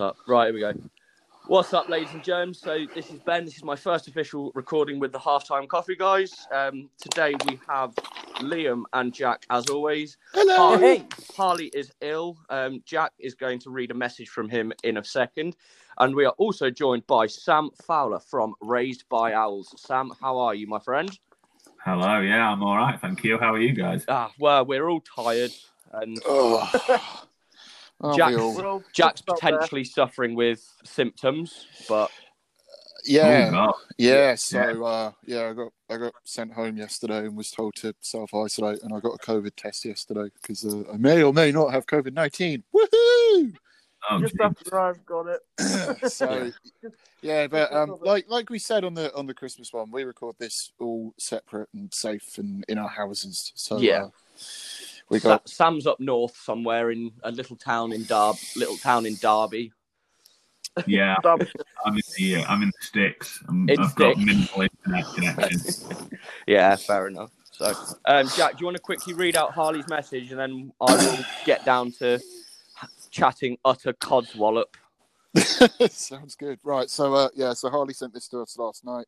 WhatsApp. Right, here we go. What's up, ladies and germs? So this is Ben. This is my first official recording with the Halftime Coffee guys. Today we have Liam and Jack, as always. Hello. Harley is ill. Jack is going to read a message from him in a second. And we are also joined by Sam Fowler from Raised by Owls. Sam, how are you, my friend? Hello. Yeah, I'm all right. Thank you. How are you guys? Well, we're all tired. And Jack's potentially suffering with symptoms, but I got sent home yesterday and was told to self-isolate, and I got a COVID test yesterday because I may or may not have COVID-19. Woohoo! Just after I've got it. So yeah, but like we said on the Christmas one, we record this all separate and safe and in our houses. So yeah. Sam's up north somewhere in a little town in Derby. Yeah, I'm in the sticks. I've got minimal internet connection. Yeah, fair enough. So, Jack, do you want to quickly read out Harley's message, and then I will get down to chatting utter codswallop. Sounds good. Right. So, so Harley sent this to us last night.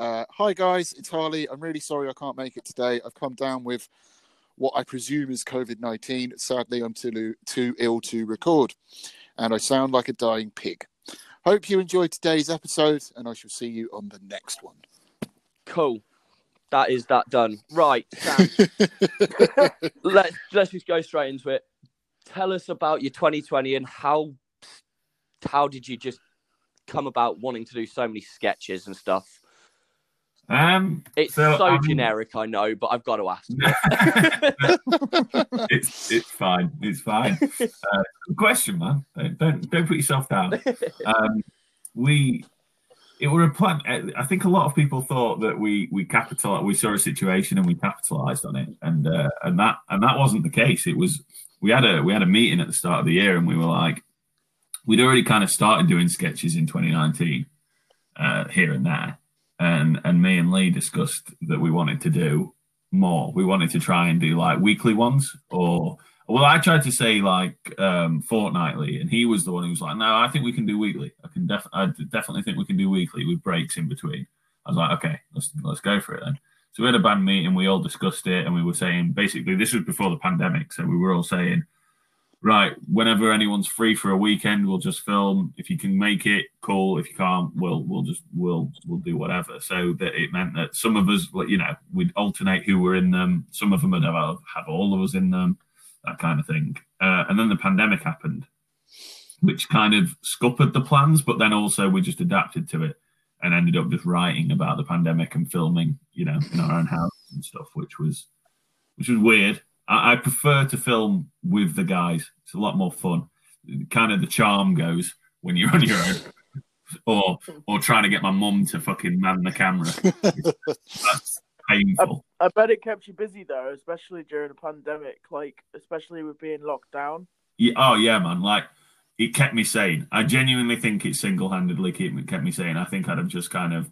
Hi guys, it's Harley. I'm really sorry I can't make it today. I've come down with what I presume is COVID-19. Sadly, I'm too ill to record, and I sound like a dying pig. Hope you enjoyed today's episode, and I shall see you on the next one. Cool. That is that done. Right, Sam. Let's just go straight into it. Tell us about your 2020 and how did you just come about wanting to do so many sketches and stuff? It's so generic, I know, but I've got to ask. It's fine. Good question, man. Don't put yourself down. It were a plan. I think a lot of people thought that we saw a situation and we capitalized on it, and that wasn't the case. It was we had a meeting at the start of the year, and we were like, we'd already kind of started doing sketches in 2019 here and there. And me and Lee discussed that we wanted to do more. We wanted to try and do like weekly ones, or I tried to say like fortnightly, and he was the one who was like, "No, I think we can do weekly. I definitely think we can do weekly with breaks in between." I was like, "Okay, let's go for it then." So we had a band meeting. We all discussed it, and we were saying basically this was before the pandemic, so we were all saying, right, whenever anyone's free for a weekend, we'll just film. If you can make it, cool. If you can't, we'll do whatever. So that it meant that some of us, we'd alternate who were in them. Some of them would have all of us in them, that kind of thing. And then the pandemic happened, which kind of scuppered the plans, but then also we just adapted to it and ended up just writing about the pandemic and filming, in our own house and stuff, which was weird. I prefer to film with the guys. It's a lot more fun. Kind of the charm goes when you're on your own, or trying to get my mum to fucking man the camera. That's painful. I bet it kept you busy though, especially during the pandemic. Like, especially with being locked down. Yeah. Oh yeah, man. Like, it kept me sane. I genuinely think it single-handedly kept me sane. I think I'd have just I don't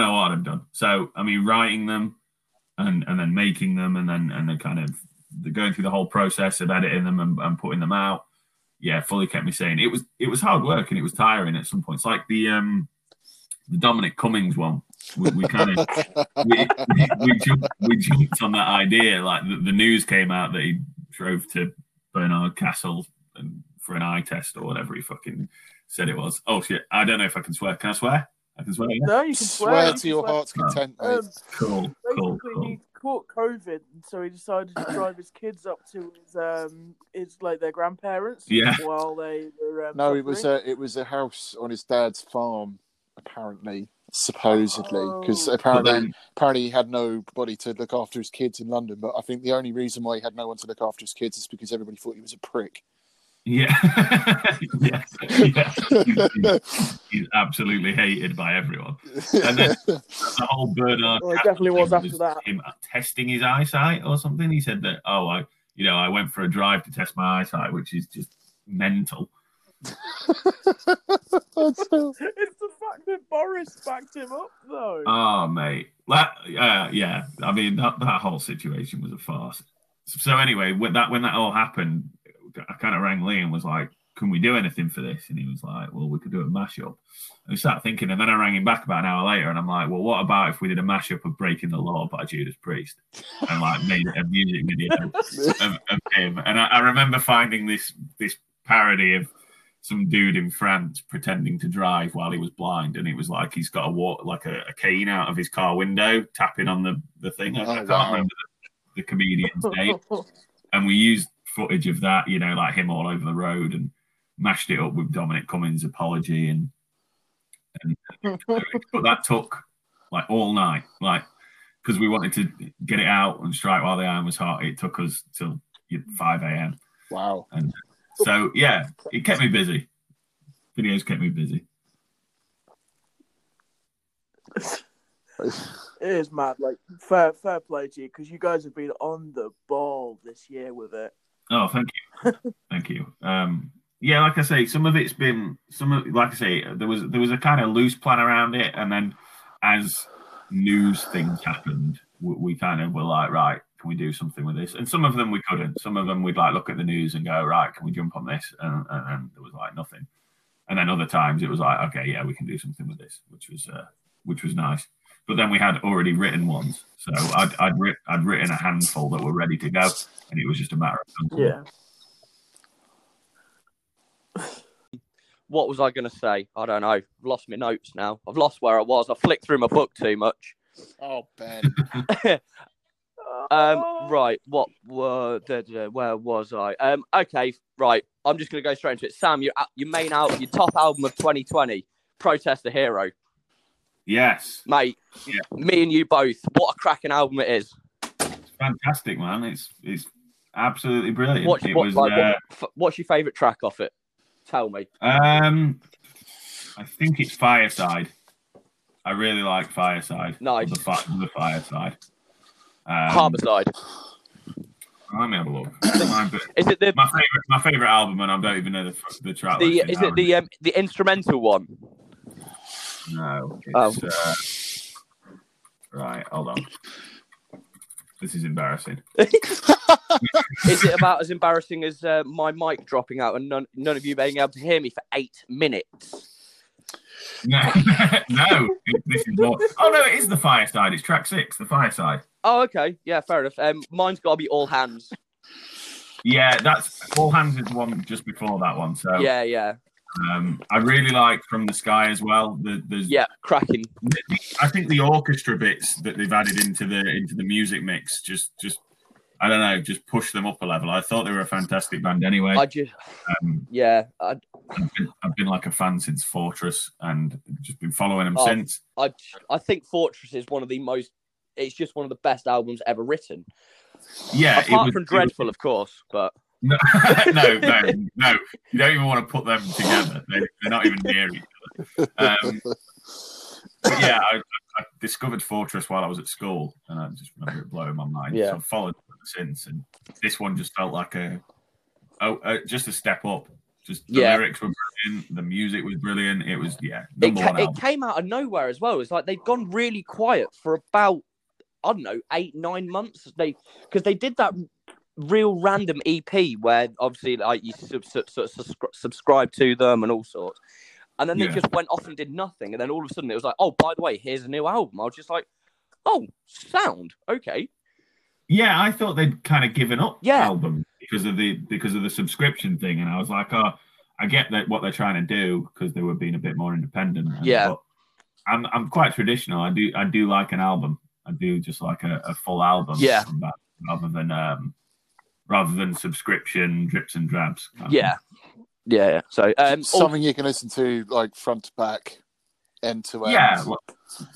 know what I'd have done. So I mean, writing them and then making them and then kind of. Going through the whole process of editing them and putting them out, fully kept me sane. It was hard work and it was tiring at some points. Like the Dominic Cummings one, we jumped on that idea. Like the news came out that he drove to Bernard Castle for an eye test or whatever he fucking said it was. Oh shit! I don't know if I can swear. Can I swear? I can swear. Yeah. No, you can swear. Swear to your heart's content. Cool. Caught COVID, and so he decided to drive his kids up to his their grandparents. Yeah. While they were suffering. it was a house on his dad's farm, apparently, supposedly, because apparently he had nobody to look after his kids in London. But I think the only reason why he had no one to look after his kids is because everybody thought he was a prick. Yeah. Yeah. He's absolutely hated by everyone. And then the whole Bernard definitely was after that. Him testing his eyesight or something. He said that, I went for a drive to test my eyesight, which is just mental. It's the fact that Boris backed him up, though. Oh, mate. I mean, that whole situation was a farce. So anyway, when that all happened, I kind of rang Lee and was like, can we do anything for this? And he was like, well, we could do a mashup. And we started thinking, and then I rang him back about an hour later, and I'm like, well, what about if we did a mashup of Breaking the Law by Judas Priest and like made a music video of him? And I remember finding this parody of some dude in France pretending to drive while he was blind, and it was like he's got a cane out of his car window, tapping on the thing. I can't remember the comedian's name. And we used footage of that, you know, like him all over the road, and mashed it up with Dominic Cummings' apology and but that took like all night, like, because we wanted to get it out and strike while the iron was hot. It took us till 5 a.m. Wow. And so yeah, it kept me busy. Videos kept me busy. It is mad. Like, fair play to you, because you guys have been on the ball this year with it. Oh, thank you. Thank you. Yeah, like I say, some of it's been there was a kind of loose plan around it, and then as news things happened, we kind of were like, right, can we do something with this? And some of them we couldn't. Some of them we'd like look at the news and go, right, can we jump on this? And there was like nothing. And then other times it was like, okay, yeah, we can do something with this, which was nice. But then we had already written ones, so I'd written a handful that were ready to go, and it was just a matter of time. Yeah. What was I going to say? I don't know. I've lost my notes now. I've lost where I was. I flicked through my book too much. Oh, Ben. Right. What were? Where was I? Okay. Right. I'm just going to go straight into it. Sam, your top album of 2020, Protest the Hero. Yes, mate. Yeah. Me and you both. What a cracking album it is. It's fantastic, man. It's absolutely brilliant. What's your favourite track off it? Tell me. I think it's Fireside. I really like Fireside. Nice. The Fireside. Harborside. Let me have a look. Is it my favourite album, and I don't even know the track. Is it the instrumental one? No. It's, right, hold on. This is embarrassing. Is it about as embarrassing as my mic dropping out and none of you being able to hear me for 8 minutes? No, no. This is what. Oh no, it is the Fireside. It's track 6, the Fireside. Oh, okay, yeah, fair enough. Mine's got to be All Hands. Yeah, that's All Hands is the one just before that one. So yeah. I really like From the Sky as well. Cracking. I think the orchestra bits that they've added into the music mix just I don't know, just push them up a level. I thought they were a fantastic band anyway. I've been like a fan since Fortress, and just been following them since. I think Fortress is one of the most. It's just one of the best albums ever written. Yeah, apart from Dreadful, of course, but. No. You don't even want to put them together. They're not even near each other. But yeah, I discovered Fortress while I was at school, and I just remember it blowing my mind. Yeah. So I've followed them since, and this one just felt like just a step up. Just the lyrics were brilliant, the music was brilliant. It was it came out of nowhere as well. It's like they'd gone really quiet for about 8-9 months. Because they did that. Real random EP where obviously like you subscribe to them and all sorts, and then they just went off and did nothing, and then all of a sudden it was like, oh, by the way, here's a new album. I was just like, oh, sound okay. Yeah, I thought they'd kind of given up album because of the subscription thing, and I was like, oh, I get that what they're trying to do because they were being a bit more independent. But I'm quite traditional. I do like an album. I do just like a full album. Yeah, rather than subscription drips and drabs. Yeah. So something you can listen to like front to back, end to end.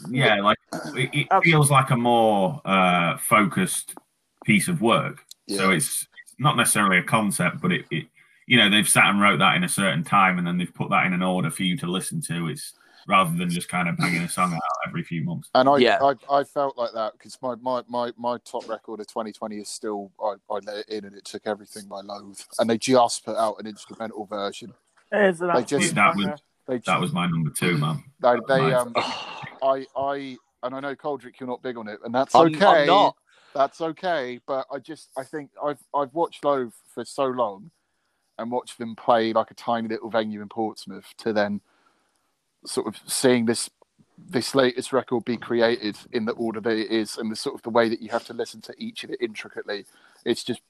Yeah. Like it feels like a more focused piece of work. Yeah. So it's not necessarily a concept, but it you know, they've sat and wrote that in a certain time, and then they've put that in an order for you to listen to. It's rather than just kind of banging a song out every few months. And I felt like that because my top record of 2020 is still, I let it in and it took everything by Loathe. And they just put out an instrumental version. That was my number 2, man. I know, Coldrick, you're not big on it, and that's okay. I'm not. That's okay, but I think I've watched Loathe for so long. and watched them play like a tiny little venue in Portsmouth to then sort of seeing this latest record be created in the order that it is and the sort of the way that you have to listen to each of it intricately. It's just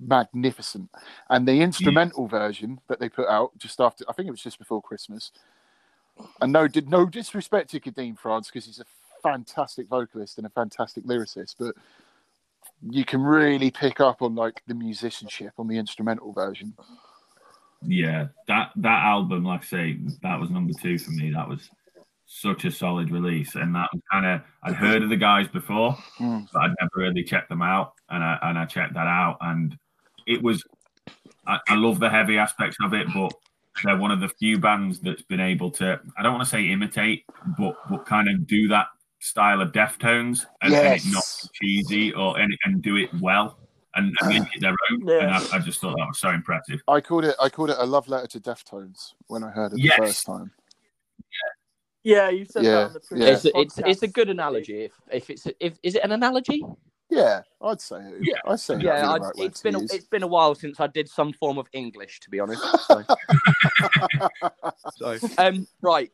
magnificent. And the instrumental version that they put out just after, I think it was just before Christmas. And no disrespect to Kadeem France, because he's a fantastic vocalist and a fantastic lyricist, but you can really pick up on like the musicianship on the instrumental version. Yeah, that album, like I say, that was number 2 for me. That was such a solid release, and that was kind of, I'd heard of the guys before, but I'd never really checked them out, and I checked that out, and it was, I love the heavy aspects of it, but they're one of the few bands that's been able to, I don't want to say imitate, but kind of do that style of Deftones and it not cheesy and do it well and make it their own. Yeah. And I just thought that was so impressive. I called it a love letter to Deftones when I heard it the first time. Yeah, you said that on the previous podcast. It's a good analogy. If is it an analogy? Yeah, I'd say it. Yeah, I'd say it's been a while since I did some form of English, to be honest. So. Right.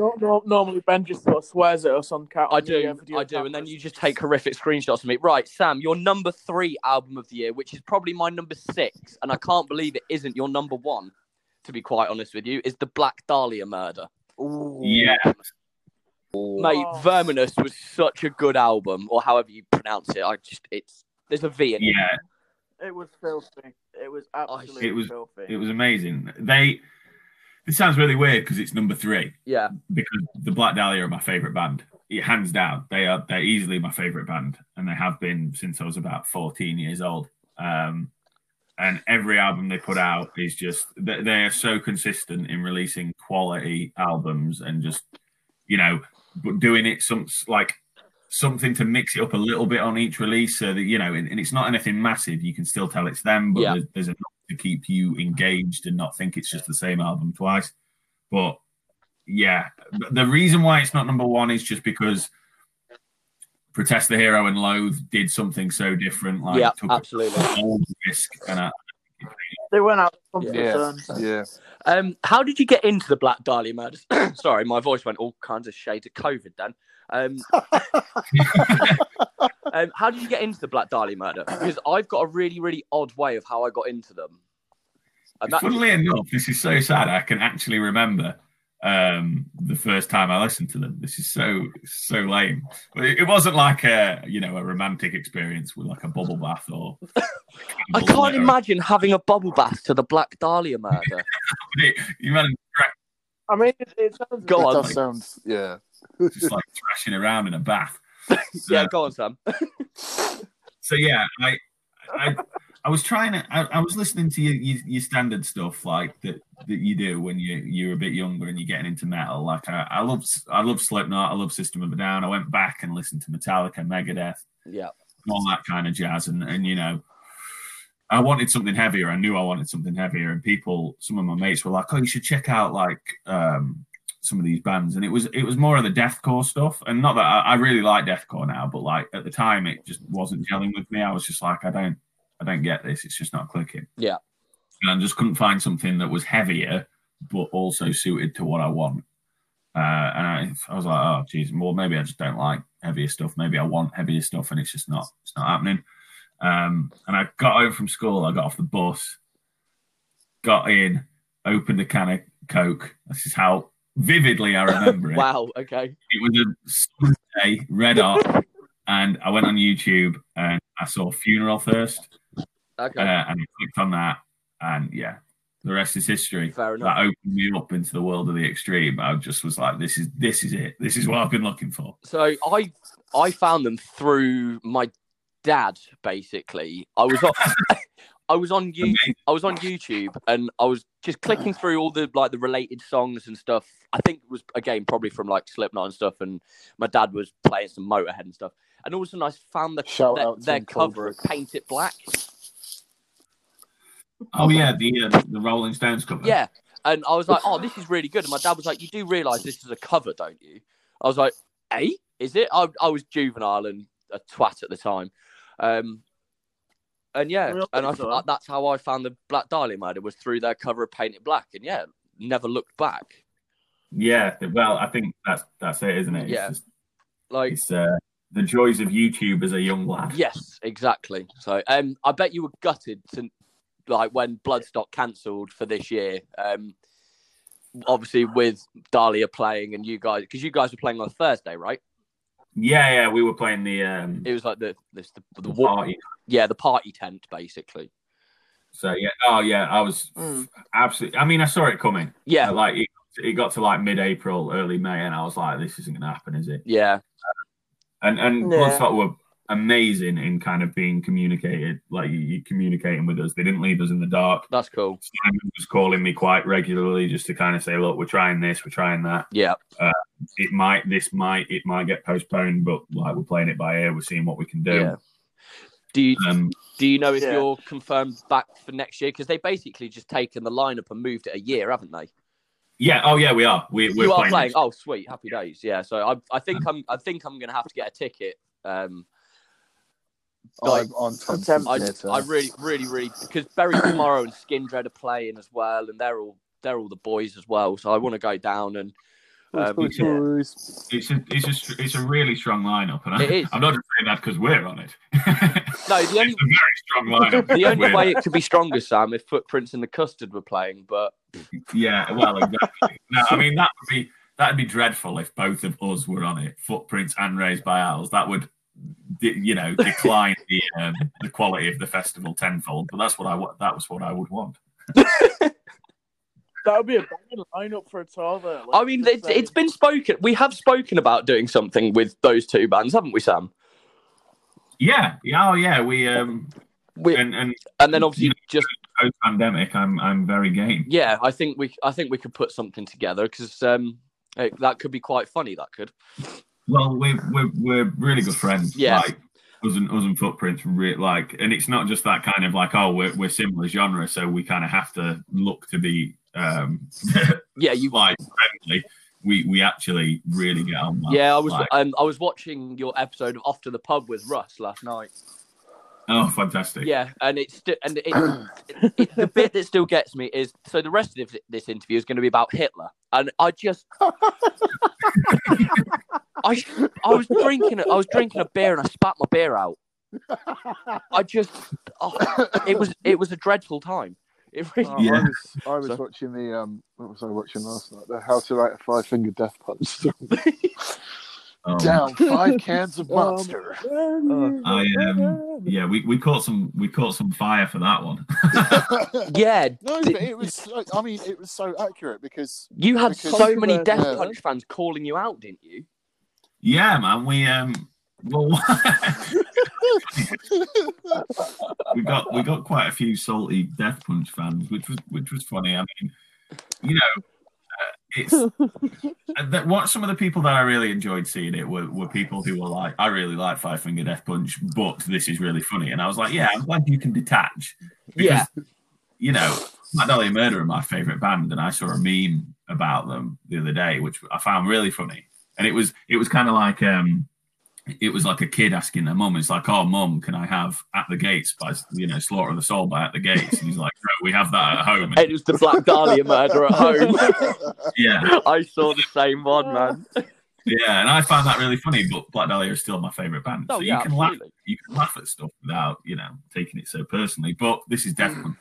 Normally Ben just sort of swears at us on camera. I do, and then you just take horrific screenshots of me. Right, Sam, your number 3 album of the year, which is probably my number 6, and I can't believe it isn't your number 1, to be quite honest with you, is The Black Dahlia Murder. Ooh. Yeah. Mate, Verminous was such a good album, or however you pronounce it. There's a V in it. Yeah, it was filthy. It was absolutely filthy. It was amazing. It sounds really weird because it's number 3. Yeah, because the Black Dahlia are my favourite band. Hands down, they're easily my favourite band, and they have been since I was about 14 years old. And every album they put out is just, they are so consistent in releasing quality albums and just, but doing it something to mix it up a little bit on each release, so that and it's not anything massive. You can still tell it's them, but there's enough to keep you engaged and not think it's just the same album twice. But the reason why it's not number 1 is just because Protest the Hero and Loathe did something so different. Like, took absolutely a risk, and they went out. How did you get into the Black Dahlia Murders? Sorry, my voice went all kinds of shades of COVID then. How did you get into the Black Dahlia Murder? Because I've got a really, really odd way of how I got into them. Funnily enough, this is so sad. I can actually remember the first time I listened to them. This is so lame. But it wasn't like a romantic experience with like a bubble bath or. I can't imagine having a bubble bath to the Black Dahlia Murder. You managed to crack. I mean, it sounds just like thrashing around in a bath. So, go on, Sam. So I was trying to. I was listening to your standard stuff like that you do when you're a bit younger and you're getting into metal. Like I love Slipknot. I love System of a Down. I went back and listened to Metallica, Megadeth, all that kind of jazz. And I wanted something heavier. I knew I wanted something heavier. And some of my mates were like, "Oh, you should check out like some of these bands." And it was more of the deathcore stuff. And not that I really like deathcore now, but like at the time it just wasn't gelling with me. I was just like, I don't get this. It's just not clicking. Yeah. And I just couldn't find something that was heavier, but also suited to what I want. And I was like, oh, geez, well, maybe I just don't like heavier stuff. Maybe I want heavier stuff, and it's just not. It's not happening. And I got home from school. I got off the bus, got in, opened a can of Coke. This is how vividly I remember it. Wow. Okay. It was a Sunday, red hot, and I went on YouTube and I saw Funeral Thirst. Okay. And I clicked on that, and the rest is history. Fair enough. That opened me up into the world of the extreme. I just was like, this is it. This is what I've been looking for. So I found them through my dad, basically. I was on YouTube, and I was just clicking through all the like the related songs and stuff. I think it was again probably from like Slipknot and stuff, and my dad was playing some Motorhead and stuff. And all of a sudden, I found their cover of Paint It Black. Oh yeah, the Rolling Stones cover. Yeah, and I was like, oh, this is really good. And my dad was like, you do realise this is a cover, don't you? I was like, eh, is it? I was juvenile and a twat at the time. And yeah, really, and I that's how I found the Black Dahlia Murder, was through their cover of Paint It Black, and yeah, never looked back. Yeah, well, I think that's it, isn't it? It's yeah, just, like it's, the joys of YouTube as a young lad. Yes, exactly. So, I bet you were gutted to, like, when Bloodstock cancelled for this year. Obviously with Dahlia playing and you guys, because you guys were playing on Thursday, right? Yeah, yeah, we were playing the. It was like the party. Yeah, the party tent, basically. So yeah, oh yeah, I was absolutely. I mean, I saw it coming. Yeah, like it got to like mid-April, early May, and I was like, this isn't going to happen, is it? Yeah. And Bloodstock were amazing in kind of being communicated, like you communicating with us. They didn't leave us in the dark. That's cool. Simon was calling me quite regularly just to kind of say, look, we're trying this, we're trying that. Yeah. It might get postponed, but like we're playing it by ear. We're seeing what we can do. Yeah. Do you know if you're confirmed back for next year? Because they basically just taken the lineup and moved it a year, haven't they? Yeah. Oh, yeah. We are. We're playing. Oh, sweet. Happy days. Yeah. So I think I'm going to have to get a ticket. I really because Barry tomorrow and Skindred are playing as well, and they're all the boys as well. So I want to go down and. It's a really strong lineup, and I'm not just saying that because we're on it. No, the only it's a very strong lineup. The only way it could be stronger, Sam, if Footprints and the Custard were playing, but yeah, well, exactly. No, I mean that'd be dreadful if both of us were on it, Footprints and Raised by Owls. That would, you know, decline the quality of the festival tenfold. But that's what that was what I would want. That would be a banging lineup for a tour, though. Like, I mean, it's been spoken. We have spoken about doing something with those two bands, haven't we, Sam? Yeah. Oh, yeah. We and then obviously, you know, just post-pandemic, I'm very game. Yeah, I think we could put something together because that could be quite funny. That could. Well, we're really good friends. Yeah. Like, us and Footprints, like, and it's not just that kind of like, oh, we're similar genre, so we kind of have to look to be. Yeah, you like friendly. We actually really get on. That. Yeah, I was like, I was watching your episode of Off to the Pub with Russ last night. Oh, fantastic! Yeah, and it's the bit that still gets me is so the rest of this interview is going to be about Hitler, and I just I was drinking a beer and I spat my beer out. It was a dreadful time. I was watching the what was I watching last night? The How to Write a 5-Finger Death Punch. Down 5 cans of Monster. Yeah, we caught some fire for that one. Yeah, no, but it was. I mean, it was so accurate because you had so many Death Punch fans calling you out, didn't you? Yeah, man. We got quite a few salty Death Punch fans, which was funny. I mean, you know, some of the people that I really enjoyed seeing it were people who were like, I really like Five Finger Death Punch, but this is really funny. And I was like, yeah, I'm glad you can detach. Because, you know, Black Dahlia Murder are my favourite band, and I saw a meme about them the other day, which I found really funny. And it was kind of like it was like a kid asking their mum. It's like, oh, mum, can I have At the Gates by, you know, Slaughter of the Soul by At the Gates? And he's like, no, we have that at home. And it was the Black Dahlia Murder at home. Yeah. I saw the same one, man. Yeah, and I found that really funny, but Black Dahlia is still my favourite band. Oh, so yeah, you can laugh at stuff without, you know, taking it so personally. But this is definitely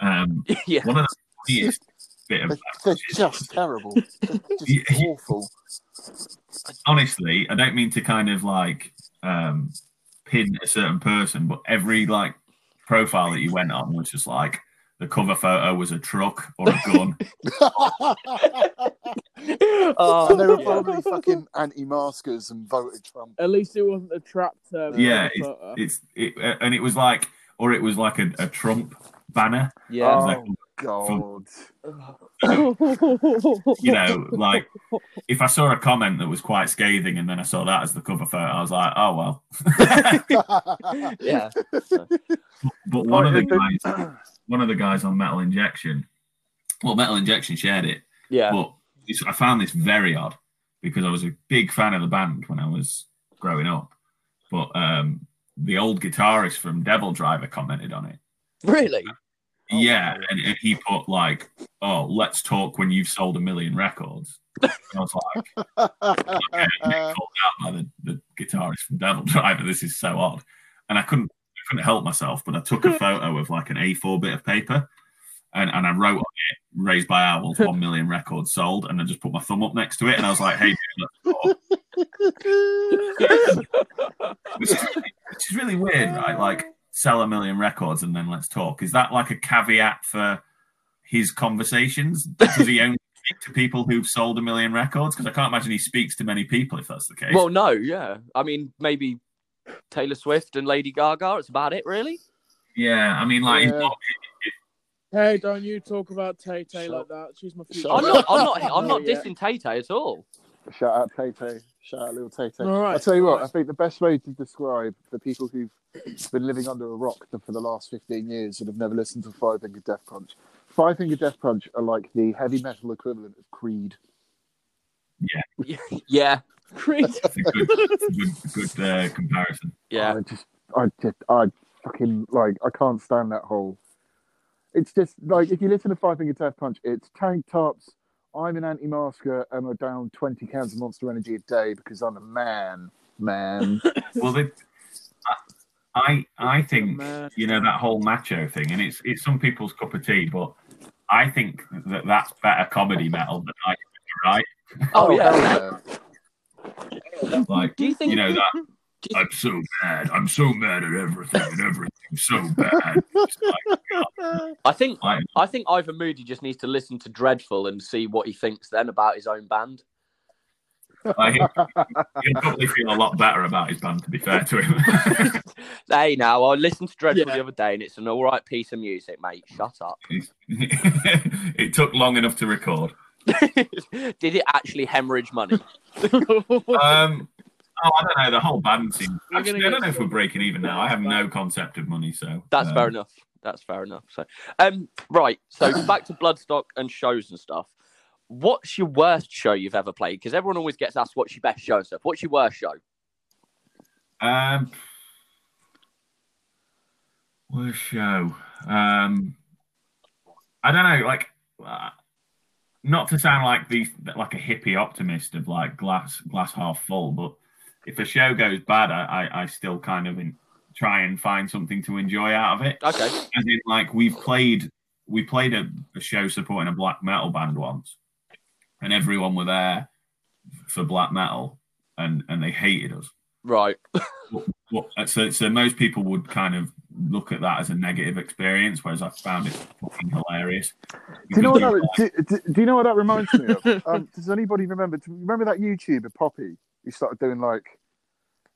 one of the funniest bit of they're just terrible. They're just awful. Honestly, I don't mean to kind of like pin a certain person, but every like profile that you went on was just like the cover photo was a truck or a gun. They were probably fucking anti-maskers and voted Trump. At least it wasn't a trap term. Yeah, and it was like, or it was like a Trump banner. Yeah. God. You know, like if I saw a comment that was quite scathing and then I saw that as the cover photo, I was like, oh well. Yeah. But one of the guys on Metal Injection, well, Metal Injection shared it. Yeah. But I found this very odd because I was a big fan of the band when I was growing up. But the old guitarist from Devil Driver commented on it. Really? Yeah, oh, and he put like, "Oh, let's talk when you've sold 1 million records." And I was like, "Okay, called out by the guitarist from Devil Driver. This is so odd." And I couldn't help myself, but I took a photo of like an A4 bit of paper, and I wrote on it, "Raised by Owls, 1 million records sold," and I just put my thumb up next to it, and I was like, "Hey, dude, let's talk." Which is really weird, right? Like, sell 1 million records and then let's talk. Is that like a caveat for his conversations? Does he only speak to people who've sold 1 million records? Because I can't imagine he speaks to many people if that's the case. Well, no, yeah. I mean, maybe Taylor Swift and Lady Gaga. It's about it, really. Yeah, I mean, like, he's not... Hey, don't you talk about Tay Tay like that? She's my future. I'm not dissing Tay Tay at all. Shout out Tay Tay. Shout out little Tay Tay. Right, I'll tell you what, I think the best way to describe the people who've been living under a rock for the last 15 years and have never listened to Five Finger Death Punch. Five Finger Death Punch are like the heavy metal equivalent of Creed. Yeah. Yeah. Creed. That's a good comparison. Yeah. I fucking, like, I can't stand that whole... It's just, like, if you listen to Five Finger Death Punch, it's tank tops, I'm an anti-masker, and I'm down 20 cans of Monster Energy a day because I'm a man. Well, I think, you know, that whole macho thing, and it's some people's cup of tea, but I think that's better comedy metal than I can, right? Oh, yeah. Like, do you think... You know, that... I'm so mad. I'm so mad at everything, and everything's so bad. Like, I think Ivan Moody just needs to listen to Dreadful and see what he thinks then about his own band. He'll probably feel a lot better about his band, to be fair to him. Hey, now, I listened to Dreadful the other day, and it's an all right piece of music, mate. Shut up. It took long enough to record. Did it actually hemorrhage money? Oh, I don't know. The whole band seems... Actually, I don't know if we're breaking even now. I have no concept of money, so... That's fair enough. So, right. So, back to Bloodstock and shows and stuff. What's your worst show you've ever played? Because everyone always gets asked, what's your best show and stuff? What's your worst show? Worst show? I don't know. Like... not to sound like a hippie optimist of, like, glass half full, but... If a show goes bad, I still kind of try and find something to enjoy out of it. Okay. As in, like, we played a show supporting a black metal band once, and everyone were there for black metal, and they hated us. Right. So most people would kind of look at that as a negative experience, whereas I found it fucking hilarious. Do you know what that reminds me of? Does anybody remember that YouTuber Poppy? He started doing, like,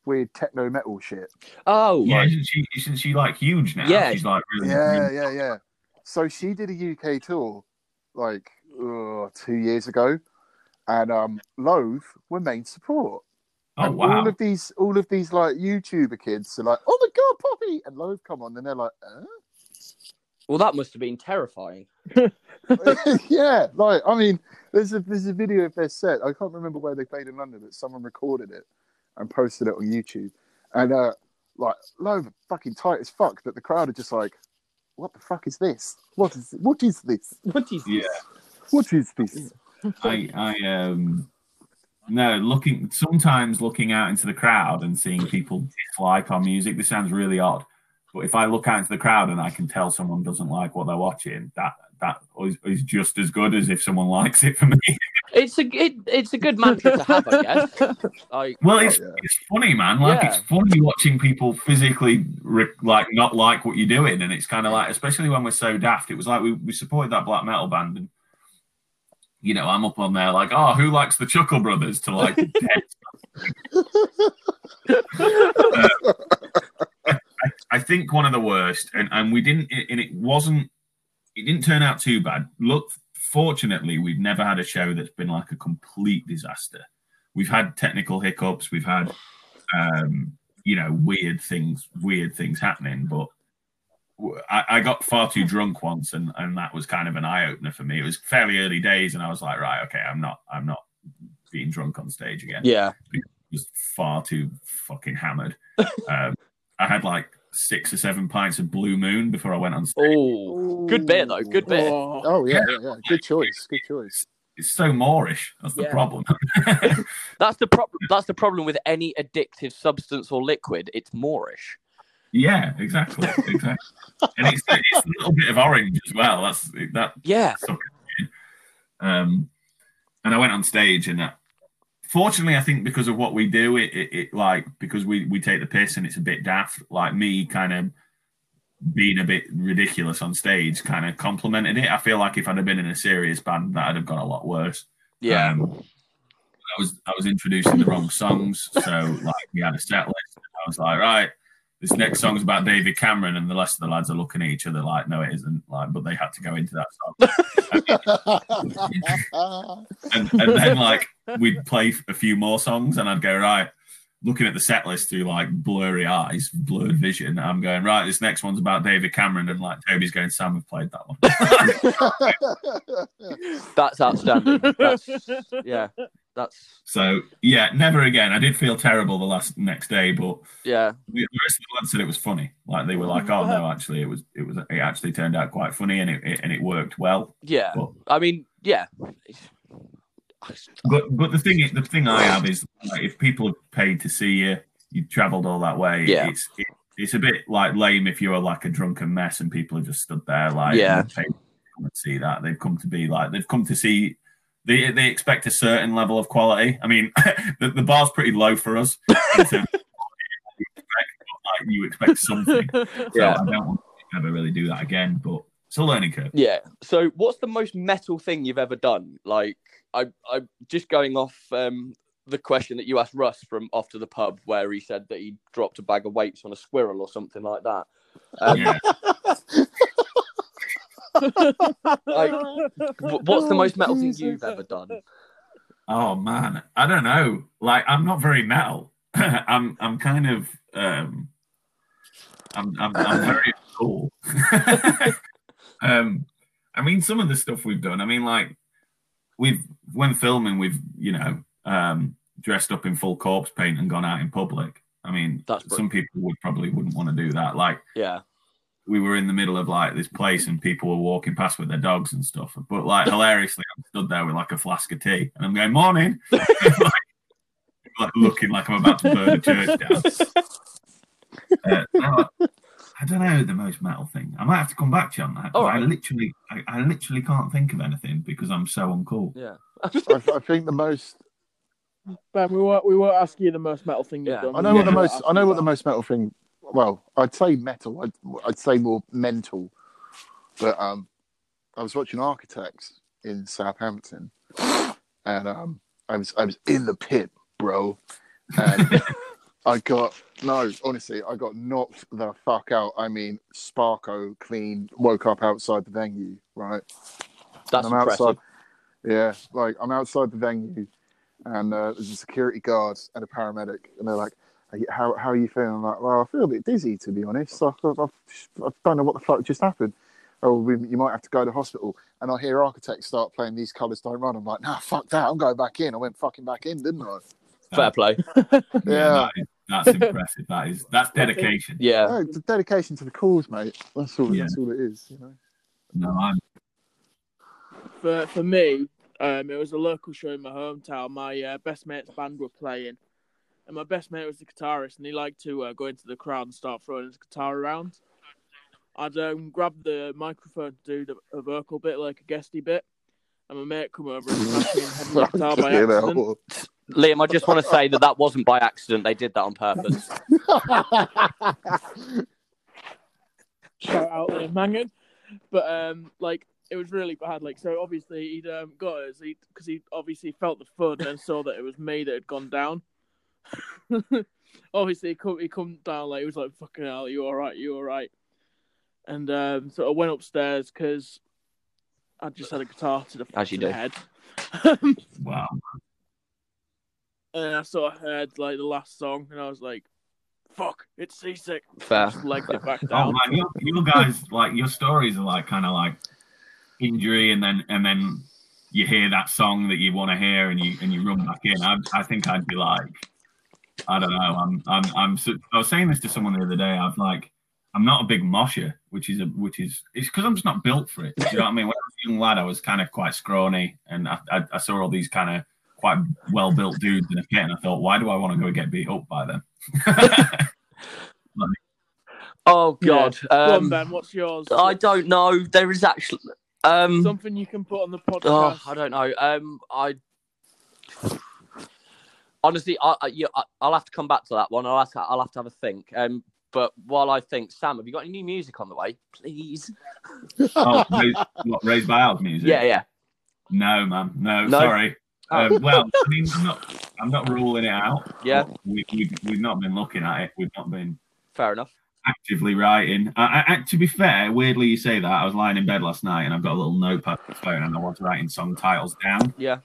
weird techno metal shit. Oh, yeah! Like, isn't she like huge now? Yeah, she's like really, yeah. So she did a UK tour, like 2 years ago, and Loathe were main support. Oh, and wow! All of these like YouTuber kids are like, "Oh my god, Poppy!" and Loathe come on, and they're like, "Eh?" Well, that must have been terrifying. Yeah, like, I mean, there's a video of their set. I can't remember where they played in London, but someone recorded it and posted it on YouTube. And like, Loathe fucking tight as fuck, that the crowd are just like, "What the fuck is this? What is this? Sometimes looking out into the crowd and seeing people dislike our music. This sounds really odd. But if I look out into the crowd and I can tell someone doesn't like what they're watching, that is just as good as if someone likes it for me. It's a good mantra to have, I guess. It's funny, man. Like, It's funny watching people physically not like what you're doing, and it's kind of like, especially when we're so daft. It was like we supported that black metal band, and you know, I'm up on there like, "Oh, who likes the Chuckle Brothers?" to like. I think one of the worst, and we didn't, and it didn't turn out too bad. Look, fortunately, we've never had a show that's been like a complete disaster. We've had technical hiccups, we've had, you know, weird things happening. But I got far too drunk once, and that was kind of an eye opener for me. It was fairly early days, and I was like, right, okay, I'm not being drunk on stage again. Yeah, I was far too fucking hammered. I had like 6 or 7 pints of Blue Moon before I went on stage. Oh, good beer though. Good beer. Oh yeah, yeah, yeah. Good choice. Good choice. It's so Moorish. That's the problem. That's the problem. That's the problem with any addictive substance or liquid. It's Moorish. Yeah, exactly. Exactly. And it's a little bit of orange as well. That's that. Yeah. And I went on stage, and that, fortunately, I think because of what we do, it like, because we take the piss and it's a bit daft, like me kind of being a bit ridiculous on stage kind of complemented it. I feel like if I'd have been in a serious band, that'd have gone a lot worse. Yeah. I was introducing the wrong songs. So like we had a set list and I was like, right, this next song's about David Cameron, and the rest of the lads are looking at each other like, no, it isn't. Like, but they had to go into that song. and then like we'd play a few more songs, and I'd go, right, looking at the set list through like blurry eyes, blurred vision, I'm going, right, this next one's about David Cameron, and like Toby's going, Sam, we've played that one. That's outstanding. That's so yeah, never again. I did feel terrible the next day, but yeah, the rest of the lads said it was funny. Like they were like, oh no, actually it actually turned out quite funny, and it worked well. Yeah. But, I mean, yeah. But the thing I have is, like, if people have paid to see you, you've travelled all that way. Yeah. It's a bit like lame if you're like a drunken mess and people have just stood there like, yeah, paid to come and see that. They've come to be like, they've come to see. They expect a certain level of quality. I mean, the bar's pretty low for us. You expect something. Yeah. So I don't want to ever really do that again, but it's a learning curve. Yeah. So what's the most metal thing you've ever done? Like, I'm just going off the question that you asked Russ from Off to the Pub, where he said that he dropped a bag of weights on a squirrel or something like that. Yeah. Like, what's the most metal thing you've ever done? Oh man, I don't know. Like, I'm not very metal. I'm kind of I'm very cool. I mean, some of the stuff we've done. I mean, like when filming, we've dressed up in full corpse paint and gone out in public. I mean, some people wouldn't want to do that. Like, yeah. We were in the middle of like this place and people were walking past with their dogs and stuff. But like hilariously, I'm stood there with like a flask of tea and I'm going, morning, like looking like I'm about to burn a church down. I don't know the most metal thing. I might have to come back to you on that. Right. I literally can't think of anything because I'm so uncool. Yeah. I think the most. Ben, we won't ask you the most metal thing you've done. I know what the most metal thing. Well, I'd say metal. I'd say more mental. But I was watching Architects in Southampton, and I was in the pit, bro. And I got knocked the fuck out. I mean, Sparko clean. Woke up outside the venue, right? That's impressive. Yeah, like I'm outside the venue, and there's a security guard and a paramedic, and they're like, How are you feeling? I'm like, well, I feel a bit dizzy, to be honest. I don't know what the fuck just happened. Oh, you might have to go to hospital. And I hear Architects start playing These Colours Don't Run. I'm like, nah, fuck that. I'm going back in. I went fucking back in, didn't I? Fair play. Yeah. That's impressive. That's dedication. Yeah. No, it's dedication to the cause, mate. That's all it is, you know. No, For me, it was a local show in my hometown. My best mate's band were playing. And my best mate was the guitarist, and he liked to go into the crowd and start throwing his guitar around. I'd grab the microphone to do a vocal bit, like a guesty bit, and my mate come over and smash me and head my guitar by accident. Liam, I just want to say that wasn't by accident. They did that on purpose. Shout out Liam Mangan. But, it was really bad. Like, so obviously he'd got us, because he obviously felt the fun and saw that it was me that had gone down. Obviously he come down like he was like, fucking hell, you alright, and so I went upstairs because I just had a guitar to the fucking head. Wow. And I sort of heard like the last song and I was like, fuck, it's Seasick. Fair. Just legged it back down. Oh man, you guys, like, your stories are like kind of like injury and then you hear that song that you want to hear and you run back in. I think I'd be like, I don't know. I was saying this to someone the other day. I'm not a big mosher, it's because I'm just not built for it. Do you know what I mean? When I was a young lad, I was kind of quite scrawny, and I saw all these kind of quite well-built dudes in a pit, and I thought, why do I want to go get beat up by them? Oh God! Yeah. Ben, what's yours? I don't know. There is actually something you can put on the podcast. Oh, I don't know. Honestly, I'll have to come back to that one. I'll have to have a think. But while I think, Sam, have you got any new music on the way? Please. Oh, Raised by Owls music? Yeah. No, man. No. Sorry. Well, I mean, I'm not ruling it out. Yeah. We've not been looking at it. We've not been. Fair enough. Actively writing. To be fair, weirdly you say that. I was lying in bed last night and I've got a little notepad on my phone and I was writing song titles down. Yeah.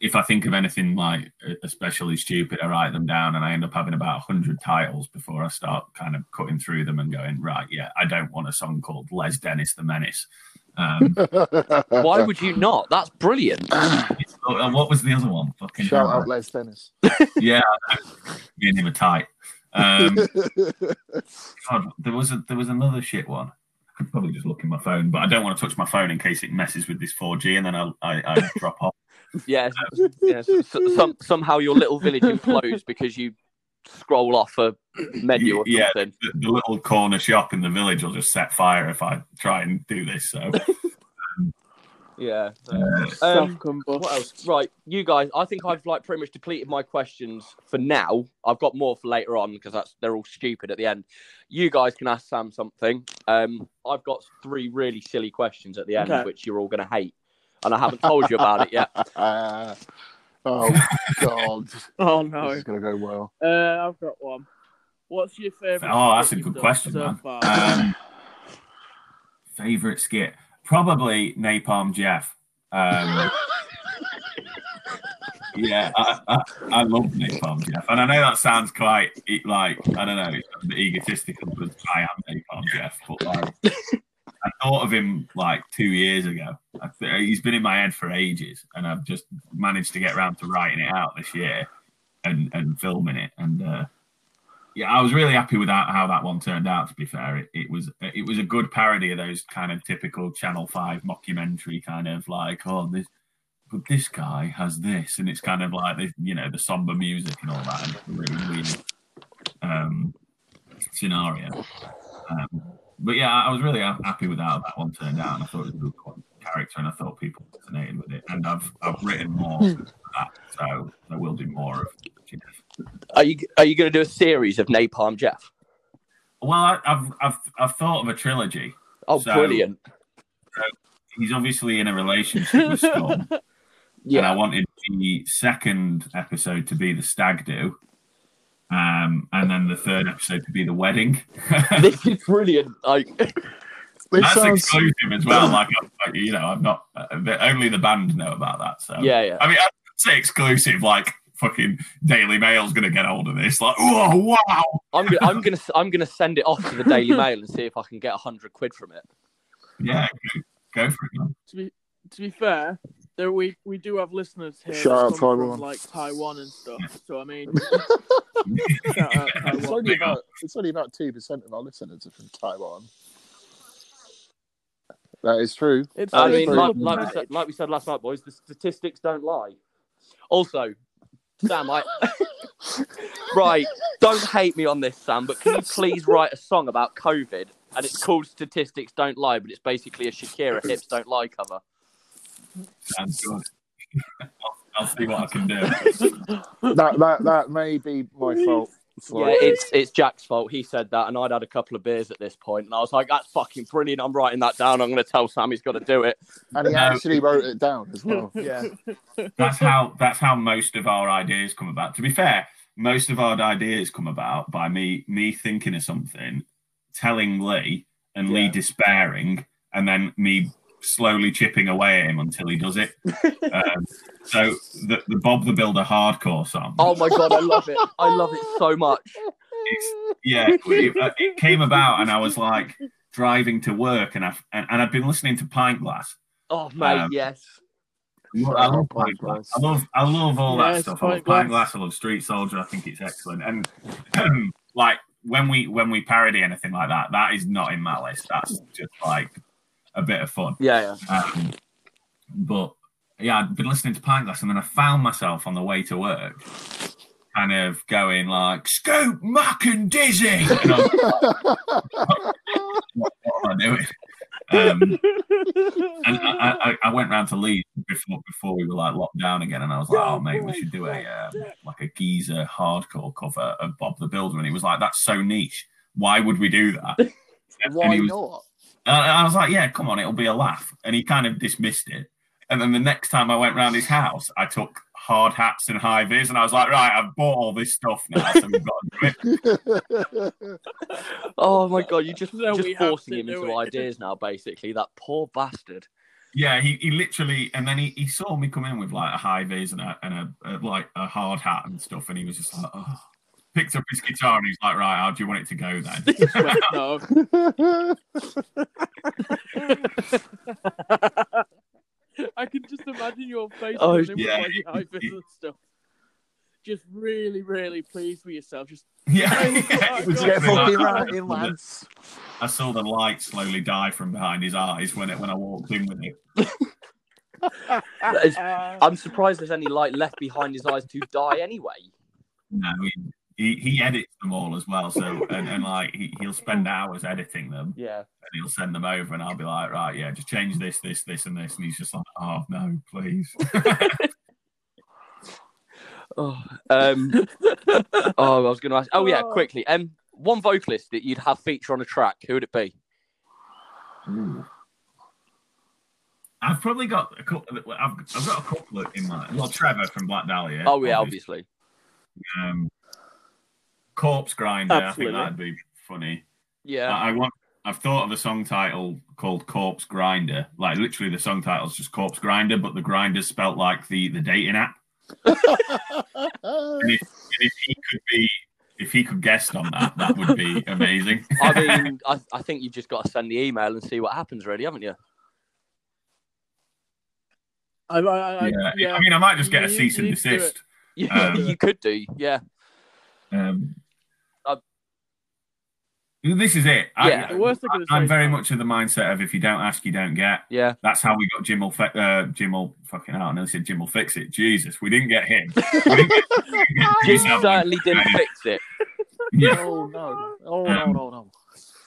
If I think of anything like especially stupid, I write them down and I end up having about 100 titles before I start kind of cutting through them and going, right, yeah, I don't want a song called Les Dennis the Menace. Why would you not? That's brilliant. What was the other one? Fucking shout out Les Dennis. Yeah, me and him are tight. God, there was another shit one. I could probably just look in my phone, but I don't want to touch my phone in case it messes with this 4G and then I drop off. Yes, yes. Somehow your little village implodes because you scroll off a menu or something. Yeah, the little corner shop in the village will just set fire if I try and do this. So. Yeah. What else? Right, you guys. I think I've pretty much depleted my questions for now. I've got more for later on because they're all stupid at the end. You guys can ask Sam something. I've got 3 really silly questions at the end, which you're all going to hate, and I haven't told you about it yet. Oh God! Oh no! It's going to go well. I've got one. What's your favorite? Oh, that's a good question, man. Favorite skit. Probably Napalm Jeff. Yeah, I love Napalm Jeff. And I know that sounds quite, I don't know, egotistical because I am Napalm Jeff. But I thought of him 2 years ago. He's been in my head for ages. And I've just managed to get around to writing it out this year and filming it. And yeah, I was really happy with how that one turned out. To be fair, it was a good parody of those kind of typical Channel 5 mockumentary kind of but this guy has this, and it's kind of the somber music and all that, and it's a really weird scenario. But yeah, I was really happy with how that one turned out, and I thought it was a good character, and I thought people resonated with it. And I've written more for that, so I will do more of it. Are you going to do a series of Napalm Jeff? Well, I've thought of a trilogy. Oh, so, brilliant! So he's obviously in a relationship with Storm. Yeah, and I wanted the second episode to be the stag do, and then the third episode to be the wedding. This is brilliant. That's exclusive as well. I'm not. Only the band know about that. So yeah. I mean, I'd say exclusive, Fucking Daily Mail's gonna get hold of this. Oh wow! I'm gonna send it off to the Daily Mail and see if I can get 100 quid from it. Yeah, go for it, man. To be fair, there we do have listeners here. Shout out Taiwan, Taiwan and stuff. Yeah. So I mean, it's only about 2% of our listeners are from Taiwan. That is true. It's true. We said last night, boys, the statistics don't lie. Also. Sam, right, don't hate me on this, Sam, but can you please write a song about COVID? And it's called Statistics Don't Lie, but it's basically a Shakira Hips Don't Lie cover. Sounds good. I'll see what I can do. That may be my fault. Yeah, it's Jack's fault. He said that, and I'd had a couple of beers at this point, and I was like, that's fucking brilliant. I'm writing that down. I'm going to tell Sam he's got to do it. And he actually wrote it down as well. Yeah. That's how most of our ideas come about. To be fair, most of our ideas come about by me thinking of something, telling Lee, and Lee despairing, and then me slowly chipping away at him until he does it. So the Bob the Builder hardcore song. Oh my God, I love it. I love it so much. It came about and I was driving to work and I'd been listening to Pint Glass. Oh mate, yes. I love all that stuff. I love Pint Glass. I love Street Soldier. I think it's excellent. And like when we parody anything like that, that is not in my list. That's just like a bit of fun. Yeah. But yeah, I'd been listening to Pint Glass, and then I found myself on the way to work, kind of going like "Scoop, muck, and dizzy." And I'm like, what am I doing? And I went round to Lee before we were like locked down again, and I was like, "Oh mate, we should do a geezer hardcore cover of Bob the Builder." And he was like, "That's so niche. Why would we do that?" Why not? And I was like, "Yeah, come on, it'll be a laugh." And he kind of dismissed it. And then the next time I went round his house, I took hard hats and high vis, and I was like, "Right, I've bought all this stuff now, so we've got to do it." Oh my god, you're just forcing him into ideas now, basically. That poor bastard. Yeah, he literally, and then he saw me come in with like a high vis and a hard hat and stuff, and he was just like, "Oh." Picked up his guitar and he's like, "Right, how do you want it to go then?" I can just imagine your face and stuff. Just really, really pleased with yourself. Just I saw the light slowly die from behind his eyes when I walked in with it. I'm surprised there's any light left behind his eyes to die anyway. No, he edits them all as well. So he'll spend hours editing them. Yeah. And he'll send them over, and I'll be like, "Right, yeah, just change this, this, this, and this." And he's just like, "Oh no, please." I was going to ask. Oh yeah, quickly. One vocalist that you'd have feature on a track. Who would it be? Ooh. I've probably got a couple. I've got a couple in mind. Well, Trevor from Black Dahlia. Oh yeah, obviously. Corpse Grinder, absolutely. I think that'd be funny. Yeah. I've thought of a song title called Corpse Grinder. Like, literally, the song title's just Corpse Grinder, but the grinder's spelt like the dating app. and if he could guest on that, that would be amazing. I mean, I think you've just got to send the email and see what happens, really, haven't you? I mean, I might just get a cease and desist. You could do, yeah. This is it. I'm very much of the mindset of if you don't ask, you don't get. Yeah, that's how we got Jim will fucking out. I nearly said Jim will fix it. Jesus, we didn't get him. Jim certainly didn't fix it. Yeah. Oh no! Oh no!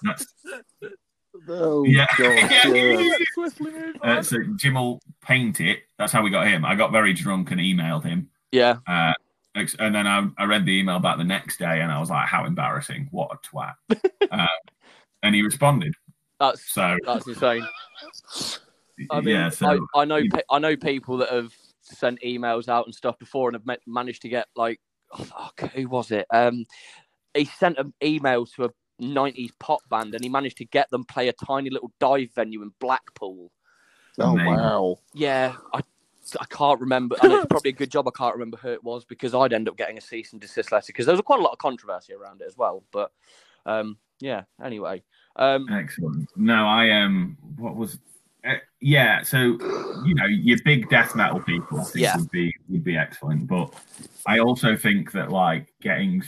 That's... Oh yeah. God. So Jim will paint it. That's how we got him. I got very drunk and emailed him. Yeah. And then I read the email back the next day, and I was like, "How embarrassing! What a twat!" And he responded. That's insane. I mean, yeah, so, I know people that have sent emails out and stuff before, and have managed to get like, who was it? He sent an email to a '90s pop band, and he managed to get them play a tiny little dive venue in Blackpool. Oh wow! Yeah. I can't remember. I mean, it's probably a good job I can't remember who it was, because I'd end up getting a cease and desist letter, because there was quite a lot of controversy around it as well. But anyway. Excellent. No, your big death metal people, I think, would be excellent. But I also think that like getting,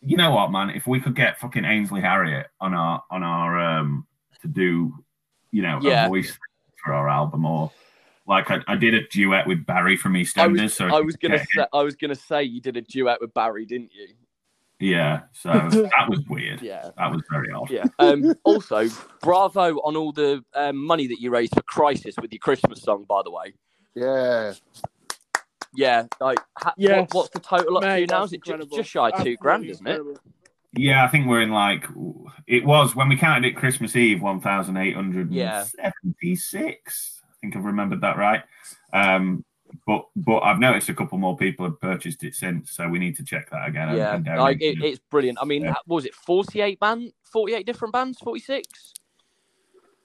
you know what, man, if we could get fucking Ainsley Harriott on our to do, a voice for our album, or like I did a duet with Barry from EastEnders. I was gonna say you did a duet with Barry, didn't you? Yeah. So that was weird. Yeah. That was very odd. Yeah. Also, bravo on all the money that you raised for Crisis with your Christmas song, by the way. Yeah. Yeah. Like, what's the total up to now? Is it just shy of $2,000, isn't it? Yeah, I think we're in like, it was when we counted it Christmas Eve, 1,876. I think I've remembered that right, but I've noticed a couple more people have purchased it since, so we need to check that again. Yeah, it's brilliant. I mean, what was it, 48 different bands, 46?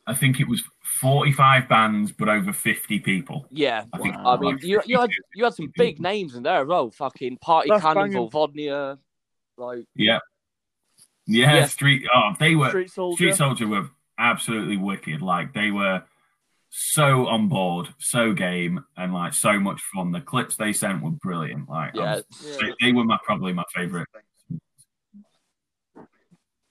I think it was 45 bands, but over 50 people. Yeah, you had some big names in there as well. Fucking Party Cannibal, Vodnia, like Street Soldier were absolutely wicked. Like they were. so on board, so game, and like so much fun. The clips they sent were brilliant. Like, yeah, they were probably my favorite.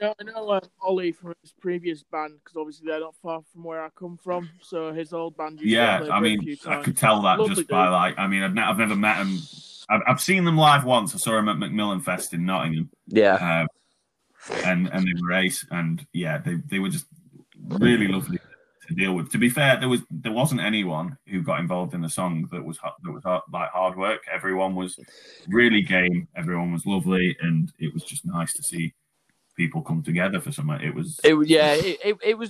Yeah, I know Ollie from his previous band, because obviously they're not far from where I come from, so his old band. Yeah, I mean, I could tell that just by like, I mean, I've never met him. I've seen them live once. I saw him at Macmillan Fest in Nottingham. Yeah, and they were ace, and yeah, they were just really lovely to deal with. To be fair, there wasn't anyone who got involved in the song that was like hard work. Everyone was really game. Everyone was lovely, and it was just nice to see people come together for something. It was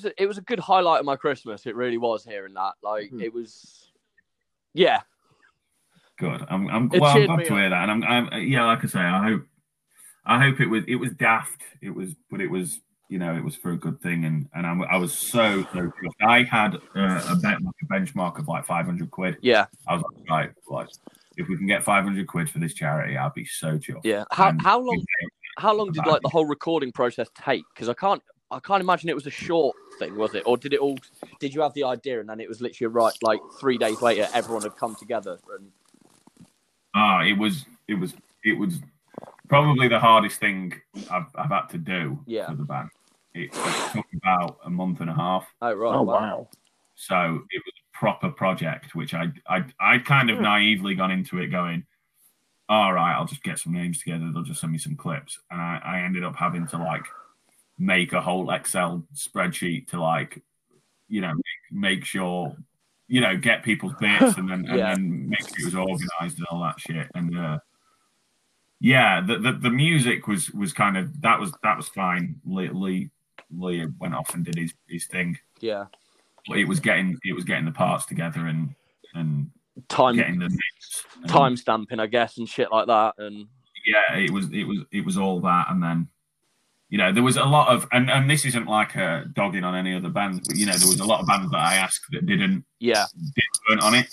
a good highlight of my Christmas. It really was, hearing that. Like, it was, yeah. Good. I'm glad to hear that, and I'm like I say, I hope it was daft. It was you know, it was for a good thing, and I was so good. I had a benchmark of like 500 quid. Yeah, I was like, right, if we can get 500 quid for this charity, I'll be so chuffed. Yeah. How long did like the whole recording process take? Because I can't imagine it was a short thing, was it? Or did it all? Did you have the idea and then it was literally right like 3 days later everyone had come together? And it was probably the hardest thing I've had to do for the band. It took about a month and a half. Oh right! Oh wow! So it was a proper project, which I kind of naively gone into it going, all right, I'll just get some names together. They'll just send me some clips, and I ended up having to like make a whole Excel spreadsheet to like, you know, make sure, you know, get people's bits and then make sure it was organised and all that shit. And the music was kind of that was fine. Lee went off and did his thing. Yeah, but it was getting the parts together and time stamping, I guess, and shit like that. And yeah, it was all that. And then, you know, there was a lot of, and this isn't like a dogging on any other bands, but you know, there was a lot of bands that I asked that didn't on it.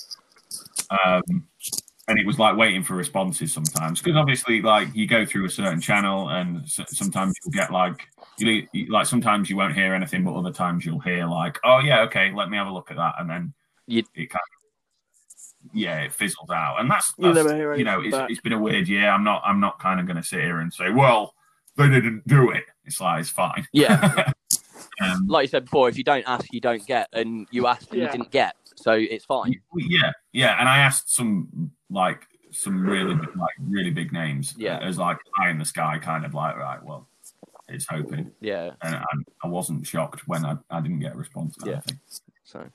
And it was like waiting for responses sometimes, because obviously like you go through a certain channel and sometimes you'll get like, you know, like sometimes you won't hear anything, but other times you'll hear like, oh yeah, okay, let me have a look at that. And then it kind of, yeah, it fizzled out, and that's you know, it's been a weird year. I'm not kind of going to sit here and say, well, they didn't do it. It's like, it's fine. Yeah, like you said before, if you don't ask, you don't get, and you asked and you didn't get, so it's fine. Yeah, and I asked some really big names. Yeah, it was like pie in the sky, kind of like, right, well, it's hoping. Yeah, and I wasn't shocked when I didn't get a response. I think. So,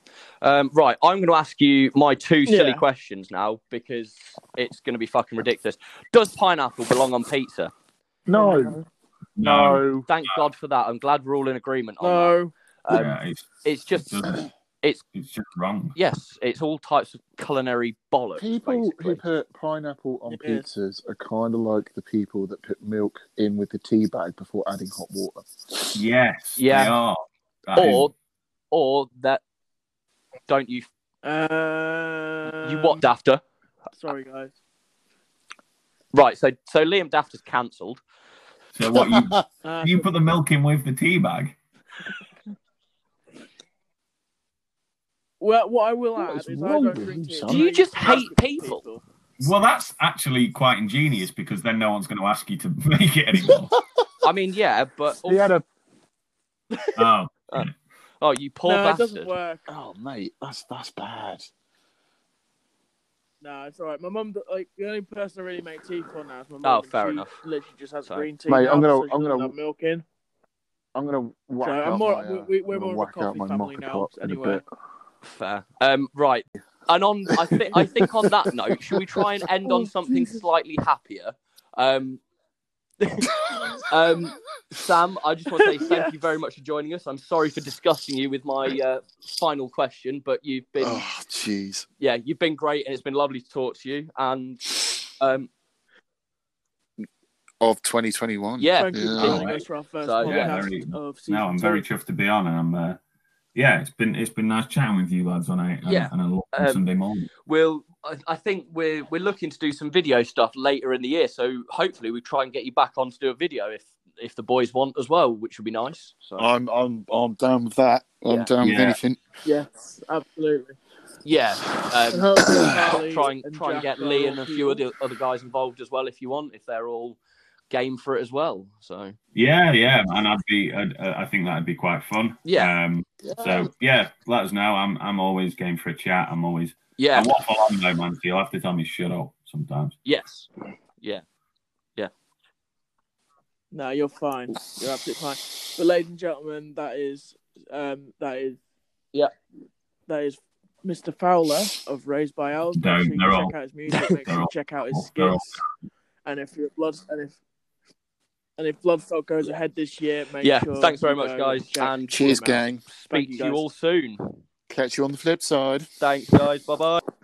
right, I'm going to ask you my two silly questions now, because it's going to be fucking ridiculous. Does pineapple belong on pizza? No. Thank God for that. I'm glad we're all in agreement on that. It's just wrong. Yes, it's all types of culinary bollocks. People basically who put pineapple on pizzas are kind of like the people that put milk in with the tea bag before adding hot water. Yes, they are. Or that. Don't you? You what, Dafter? Sorry, guys. Right, so Liam Dafter's cancelled. So what, you you put the milk in with the tea bag? Well, what I will add is I don't drink tea. Do you just hate people? Well, that's actually quite ingenious, because then no one's going to ask you to make it anymore. I mean, yeah, but also... he had a. Oh. Oh, you poor bastard. No, it doesn't work. Oh, mate, that's bad. No, it's all right. My mum, like, the only person I really make tea for now is my mum. Oh, fair enough. Literally just has green tea. Mate, I'm gonna milk in. I'm gonna whack out my coffee family now. Anyway, fair. Right. And on, I think on that note, should we try and end on something slightly happier? Sam, I just want to say thank you very much for joining us. I'm sorry for disgusting you with my final question, but you've been you've been great, and it's been lovely to talk to you. And of 2021, no, I'm very chuffed to be on, and I'm it's been nice chatting with you lads on a Sunday morning. I think we're looking to do some video stuff later in the year, so hopefully we try and get you back on to do a video if if the boys want as well, which would be nice. So I'm down with that. I'm down with anything. Yes, absolutely. Yeah, try and get Lee and a few of the other guys involved as well if you want, if they're all game for it as well. So yeah, and I think that'd be quite fun. Yeah. So yeah, let us know. I'm always game for a chat. I'm always I waffle on though, man. So you'll have to tell me shut up sometimes. Yes. Yeah. No, you're fine. You're absolutely fine. But ladies and gentlemen, that is Mr. Fowler of Raised by Owls. Make sure you check out his music. Make sure you check out his skits. And if your Bloodstock goes ahead this year, make sure. Thanks very much, guys. And cheers, gang. Speak to you all soon. Catch you on the flip side. Thanks, guys. Bye bye.